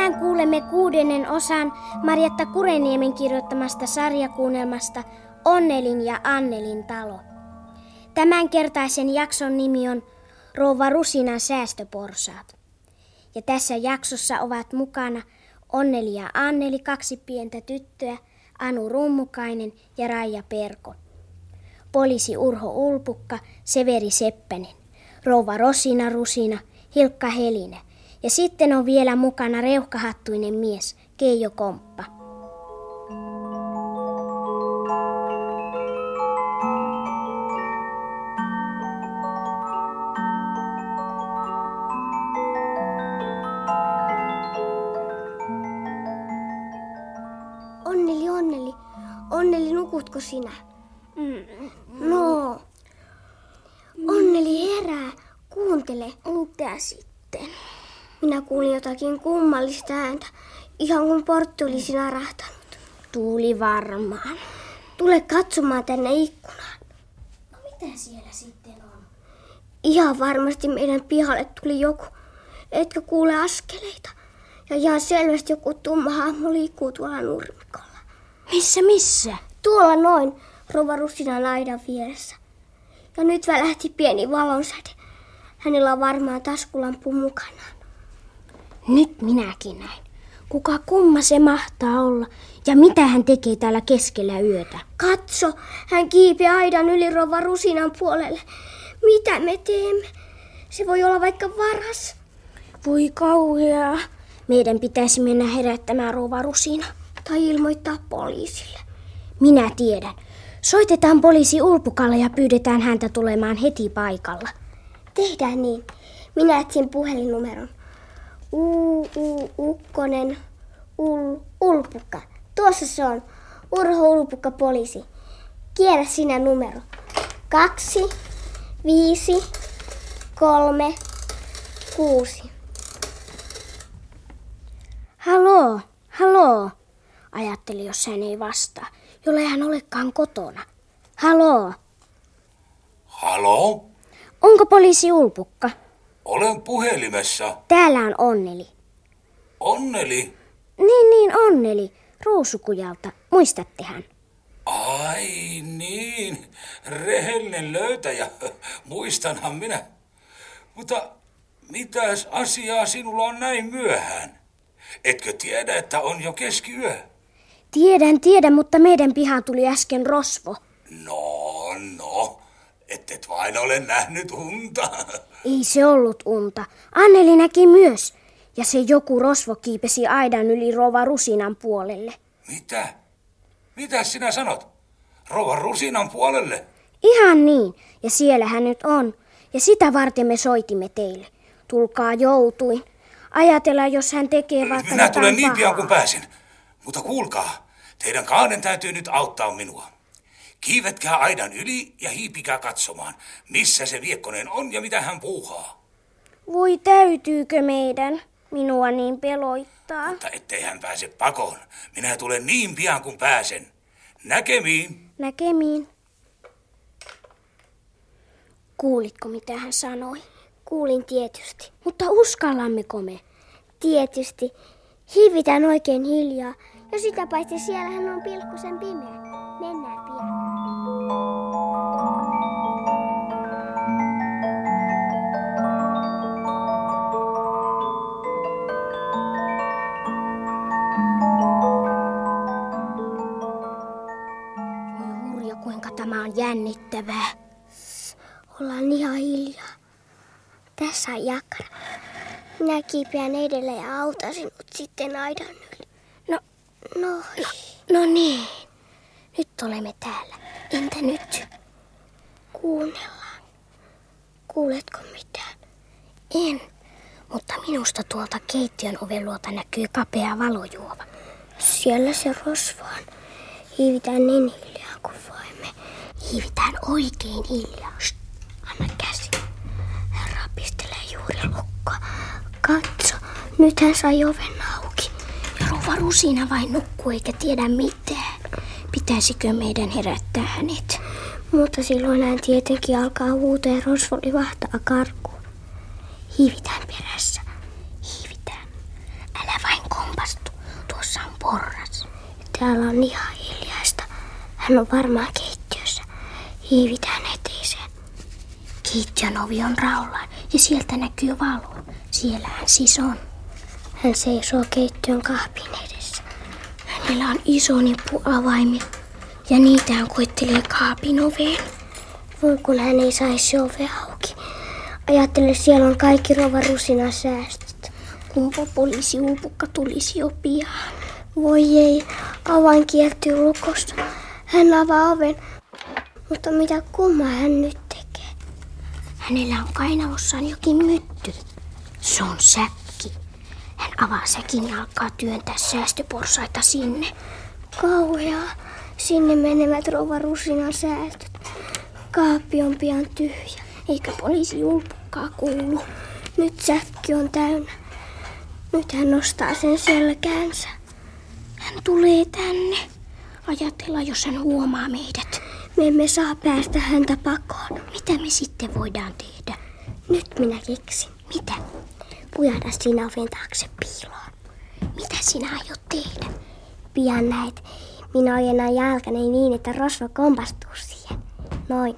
Tänään kuulemme 6. osan Marjatta Kureniemen kirjoittamasta sarjakuunnelmasta Onnelin ja Annelin talo. Tämänkertaisen jakson nimi on Rouva Rusinan säästöporsaat. Ja tässä jaksossa ovat mukana Onneli ja Anneli, kaksi pientä tyttöä, Anu Rummukainen ja Raija Perko. Poliisi Urho Ulpukka, Severi Seppänen, Rouva Rosina Rusina, Hilkka Helinä. Ja sitten on vielä mukana Reuhkahattuinen mies, Keijo Komppa. Onneli, nukutko sinä? No. Onneli, herää, kuuntele. Mitä sitten? Minä kuulin jotakin kummallista ääntä, ihan kuin portti olisi narahtanut. Tuli varmaan. Tule katsomaan tänne ikkunaan. No mitä siellä sitten on? Ihan varmasti meidän pihalle tuli joku. Etkö kuule askeleita? Ja ihan selvästi joku tumma hahmo liikkuu tuolla nurmikolla. Missä? Tuolla noin, Rouva Rusinan laidan vieressä. Ja nyt välähti pieni valonsäde. Hänellä on varmaan taskulampu mukanaan. Nyt minäkin näin. Kuka kumma se mahtaa olla ja mitä hän tekee täällä keskellä yötä? Katso, hän kiipi aidan yli Rouva Rusinan puolelle. Mitä me teemme? Se voi olla vaikka varas. Voi kauheaa. Meidän pitäisi mennä herättämään Rouva Rusina. Tai ilmoittaa poliisille. Minä tiedän. Soitetaan poliisi Ulpukalle ja pyydetään häntä tulemaan heti paikalla. Tehdään niin. Minä etsin puhelinnumeron. Ukkonen Ulpukka. Tuossa se on. Urho Ulpukka, poliisi. Kierrä sinä numero. 2 5 3 6. Haloo. Ajattelin, jos hän ei vastaa, jollei hän olekaan kotona. Haloo? Onko poliisi Ulpukka? Olen puhelimessa. Täällä on Onneli. Onneli? Niin, Onneli. Ruusukujalta. Muistattehan? Ai niin. Rehellinen löytäjä. Muistanhan minä. Mutta mitäs asiaa sinulla on näin myöhään? Etkö tiedä, että on jo keskiyö? Tiedän, mutta meidän pihaan tuli äsken rosvo. No. Et vain ole nähnyt unta. Ei se ollut unta. Anneli näki myös. Ja se joku rosvo kiipesi aidan yli Rouva Rusinan puolelle. Mitä? Mitä sinä sanot? Rouva Rusinan puolelle? Ihan niin. Ja siellä hän nyt on. Ja sitä varten me soitimme teille. Tulkaa joutuin. Ajatellaan, jos hän tekee vaikka... Minä tulen niin pian kuin pääsin. Mutta kuulkaa, teidän kahden täytyy nyt auttaa minua. Kiivetkää aidan yli ja hiipikää katsomaan, missä se Viekkonen on ja mitä hän puuhaa. Voi täytyykö meidän? Minua niin peloittaa. Mutta ettei hän pääse pakoon. Minä tulen niin pian kuin pääsen. Näkemiin. Kuulitko mitä hän sanoi? Kuulin tietysti. Mutta uskallammeko me? Tietysti. Hiivitään oikein hiljaa. Ja sitä paitsi siellähän on pilkkusen pimeä. Mennään pian. Voi hurja, kuinka tämä on jännittävää. Ollaan ihan hiljaa. Tässä on jakara. Minä kiipeän edellä ja autan sinut sitten aidan yli. No niin. Nyt olemme täällä. Entä nyt? Kuunnellaan. Kuuletko mitään? En, mutta minusta tuolta keittiön ovenluota näkyy kapea valojuova. Siellä se rosvo on. Hiivitään niin hiljaa kuin voimme. Hiivitään oikein hiljaa. Shh. Anna käsi. Hän rapistelee juuri lukkoa. Katso, nyt hän sai oven auki. Ja Rouva Rusina vain nukkuu eikä tiedä mitään. Pitäisikö meidän herättää hänet? Mutta silloin hän tietenkin alkaa huutaa ja rosvo livahtaa karkuun. Hiivitään perässä. Älä vain Hän on varmaan keittiössä. Hiivitään eteiseen. Keittiön ovi on raollaan ja sieltä näkyy valo. Siellä hän siis on. Hän seisoo keittiön kahvin edessä. Hänellä on iso nippu avaimia ja niitä hän koettelee kaapin oveen. Voi kun hän ei saisi ovea auki. Ajattele, siellä on kaikki Rouva Rusinan säästöt. Kumpa poliisi Ulpukka tulisi jo pian. Voi ei, avain kiertyy lukosta. Hän avaa oven, mutta mitä kummaa hän nyt tekee? Hänellä on kainalossaan jokin mytty. Se on säkki. Hän avaa säkin ja alkaa työntää säästöporsaita sinne. Kauheaa, sinne menevät Rouva Rusinan säästöt. Kaappi on pian tyhjä, eikä poliisi Ulpukkaa kuulu. Nyt säkki on täynnä. Nyt hän nostaa sen selkäänsä. Hän tulee tänne. Ajatellaan, jos hän huomaa meidät. Me emme saa päästä häntä pakoon. Mitä me sitten voidaan tehdä? Nyt minä keksin. Mitä? Pujahda sinä oven taakse piiloon. Mitä sinä aiot tehdä? Pian näet. Minä ojennan jalkani niin, että rosvo kompastuu siihen. Noin.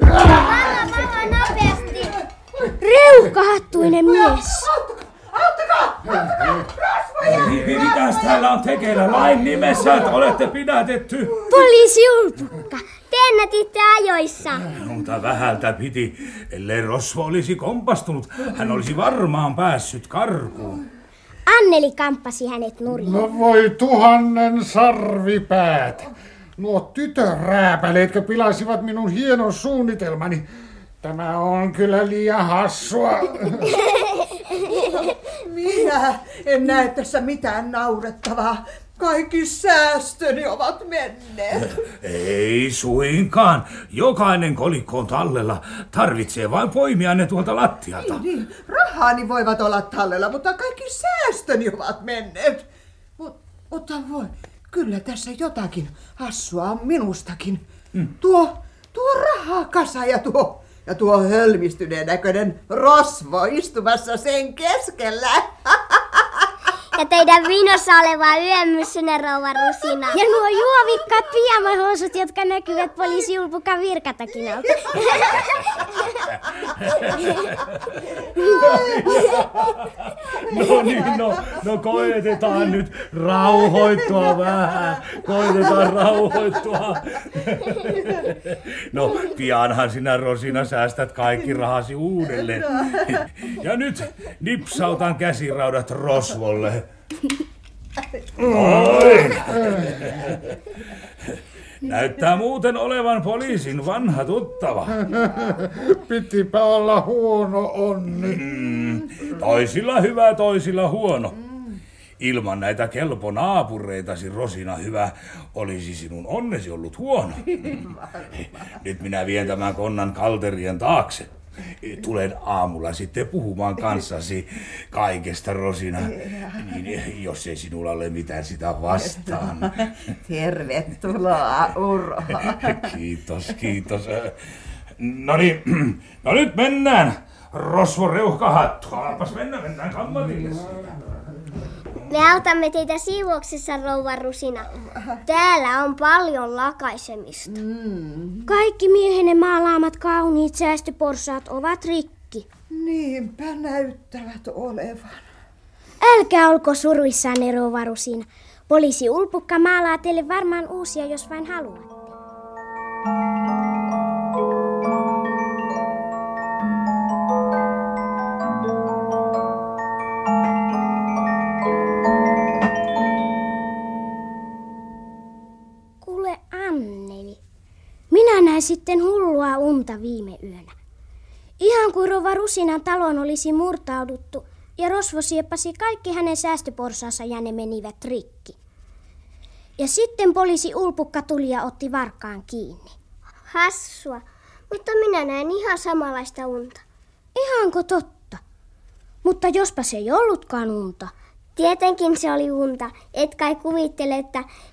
Valo, nopeasti! Reuhkahattuinen mies! Auttakaa! Mitäs täällä on tekeillä? Lain nimessä, että olette pidätetty. Poliisi Ulpukka, te ennätitte ajoissa. Mutta vähältä piti. Ellei rosvo olisi kompastunut, hän olisi varmaan päässyt karkuun. Anneli kamppasi hänet nurin. No voi tuhannen sarvipäät. Nuo tytönrääpäleitkö pilasivat minun hienon suunnitelmani. Tämä on kyllä liian hassua. Minä en näe tässä mitään naurettavaa. Kaikki säästöni ovat menneet. Ei suinkaan. Jokainen kolikko on tallella. Tarvitsee vain poimia ne tuolta lattialta. Niin. Rahani voivat olla tallella, mutta kaikki säästöni ovat menneet. Mutta voi, kyllä tässä jotakin hassua on minustakin. Tuo rahakasa ja tuo hölmistyneen näköinen rosvo istumassa sen keskellä. Ja teidän vinossa oleva yömyssyinen Rouva Rusina. Ja nuo juovikkaat piamahousut, jotka näkyvät poliisi Ulpukan virkatakinalta. No niin, koetetaan nyt rauhoittua vähän. Koetetaan rauhoittua. No, pianhan sinä Rosina säästät kaikki rahasi uudelleen. Ja nyt nipsautan käsiraudat rosvolle. Noin. Näyttää muuten olevan poliisin vanha tuttava. Pitipä olla huono onni. Toisilla hyvä, toisilla huono. Ilman näitä kelpo naapureitasi, Rosina hyvä, olisi sinun onnesi ollut huono. Nyt minä vien tämän konnan kalterien taakse. Tulen aamulla sitten puhumaan kanssasi kaikesta, Rosina, niin, jos ei sinulla ole mitään sitä vastaan. Tervetuloa, Urho. Kiitos. No nyt mennään. Rosvo Reuhkahattu. Alpas mennään kammarille. Me autamme teitä siivoksessa, Rouva Rusina. Täällä on paljon lakaisemista. Kaikki miehenne maalaamat kauniit säästöporsaat ovat rikki. Niinpä näyttävät olevan. Älkää olko suruissanne, Rouva Rusina. Poliisi Ulpukka maalaa teille varmaan uusia, jos vain haluatte. Sitten hullua unta viime yönä. Ihan kuin Rouva Rusinan taloon olisi murtauduttu ja rosvo sieppasi kaikki hänen säästöporsaansa ja ne menivät rikki. Ja sitten poliisi Ulpukka tuli ja otti varkaan kiinni. Hassua, mutta minä näen ihan samanlaista unta. Ihanko totta? Mutta jospa se ei ollutkaan unta. Tietenkin se oli unta. Et kai kuvittele,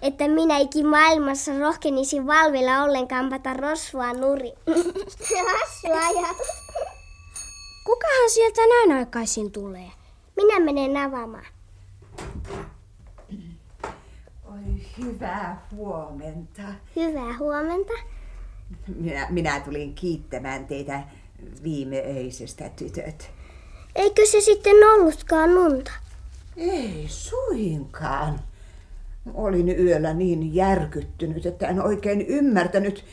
että minä ikin maailmassa rohkenisin valvella ollenkaan pata rosvoa nuri. Kukahan sieltä näin aikaisin tulee? Minä menen avaamaan. Oi, hyvää huomenta. Hyvää huomenta. Minä tulin kiittämään teitä viimeöisestä, tytöt. Eikö se sitten ollutkaan unta? Ei suinkaan. Olin yöllä niin järkyttynyt, että en oikein ymmärtänyt,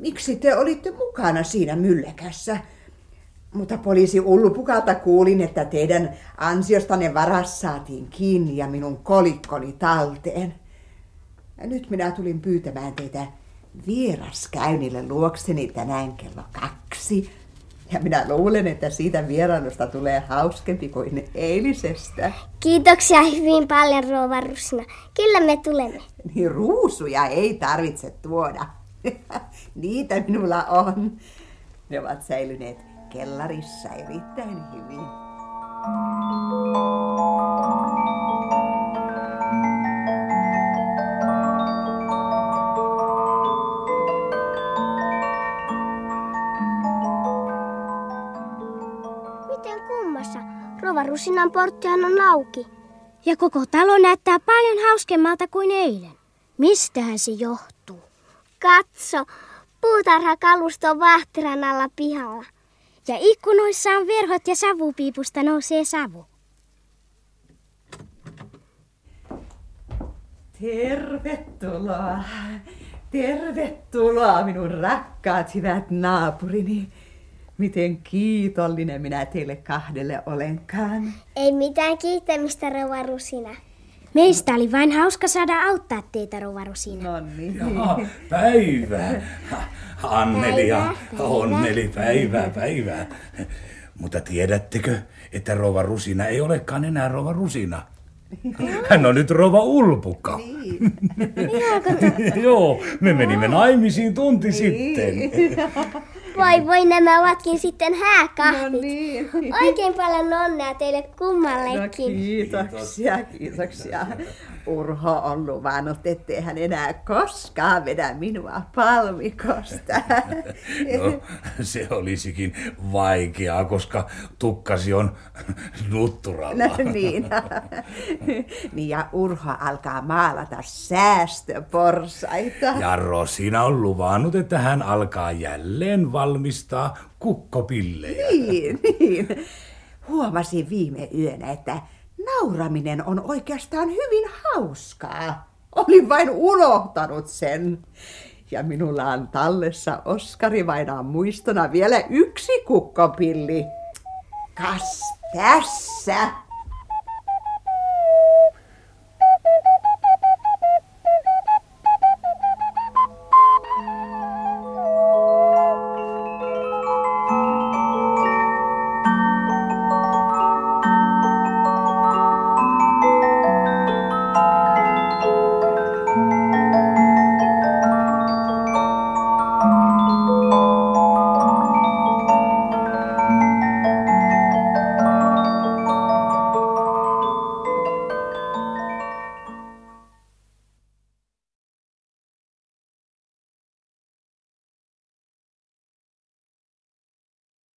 miksi te olitte mukana siinä mylläkässä. Mutta poliisi Ulpukalta kuulin, että teidän ansiostanne varas saatiin kiinni ja minun kolikkoni talteen. Ja nyt minä tulin pyytämään teitä vieraskäynnille luokseni tänään kello 2. Ja minä luulen, että siitä vierailusta tulee hauskempi kuin eilisestä. Kiitoksia hyvin paljon, rouva Rusina. Kyllä me tulemme. Niin ruusuja ei tarvitse tuoda. Niitä minulla on. Ne ovat säilyneet kellarissa erittäin hyvin. Miten kummassa? Rouva Rusinan porttihan on auki. Ja koko talo näyttää paljon hauskemmalta kuin eilen. Mistähän se johtuu? Katso, puutarhakalusto on vahtiran alla pihalla. Ja ikkunoissa on verhot ja savupiipusta nousee savu. Tervetuloa. Tervetuloa minun rakkaat hyvät naapurini. Miten kiitollinen minä teille kahdelle olenkaan. Ei mitään kiittämistä, rouva Rusina. Meistä oli vain hauska saada auttaa teitä, rouva Rusina. No niin. Jaa, päivää. Anneli ja Onneli, päivää. Mutta tiedättekö, että rouva Rusina ei olekaan enää rouva Rusina? Hän on nyt rouva Ulpukka. Niin. Joo, me menimme naimisiin tunti sitten. Voi, nämä ovatkin sitten hääkahvit. No niin. Oikein paljon onnea teille kummallekin. No kiitoksia. Urho on luvannut, ettei hän enää koskaan vedä minua palmikosta. No, se olisikin vaikeaa, koska tukkasi on nutturalla. No niin. Ja Urho alkaa maalata säästöporsaita. Ja Rosina on luvannut, että hän alkaa jälleen valmistaa kukkopillejä. Niin. Huomasin viime yönä, että nauraminen on oikeastaan hyvin hauskaa. Olin vain unohtanut sen. Ja minulla on tallessa Oskari vainaan muistona vielä yksi kukkopilli. Kas tässä!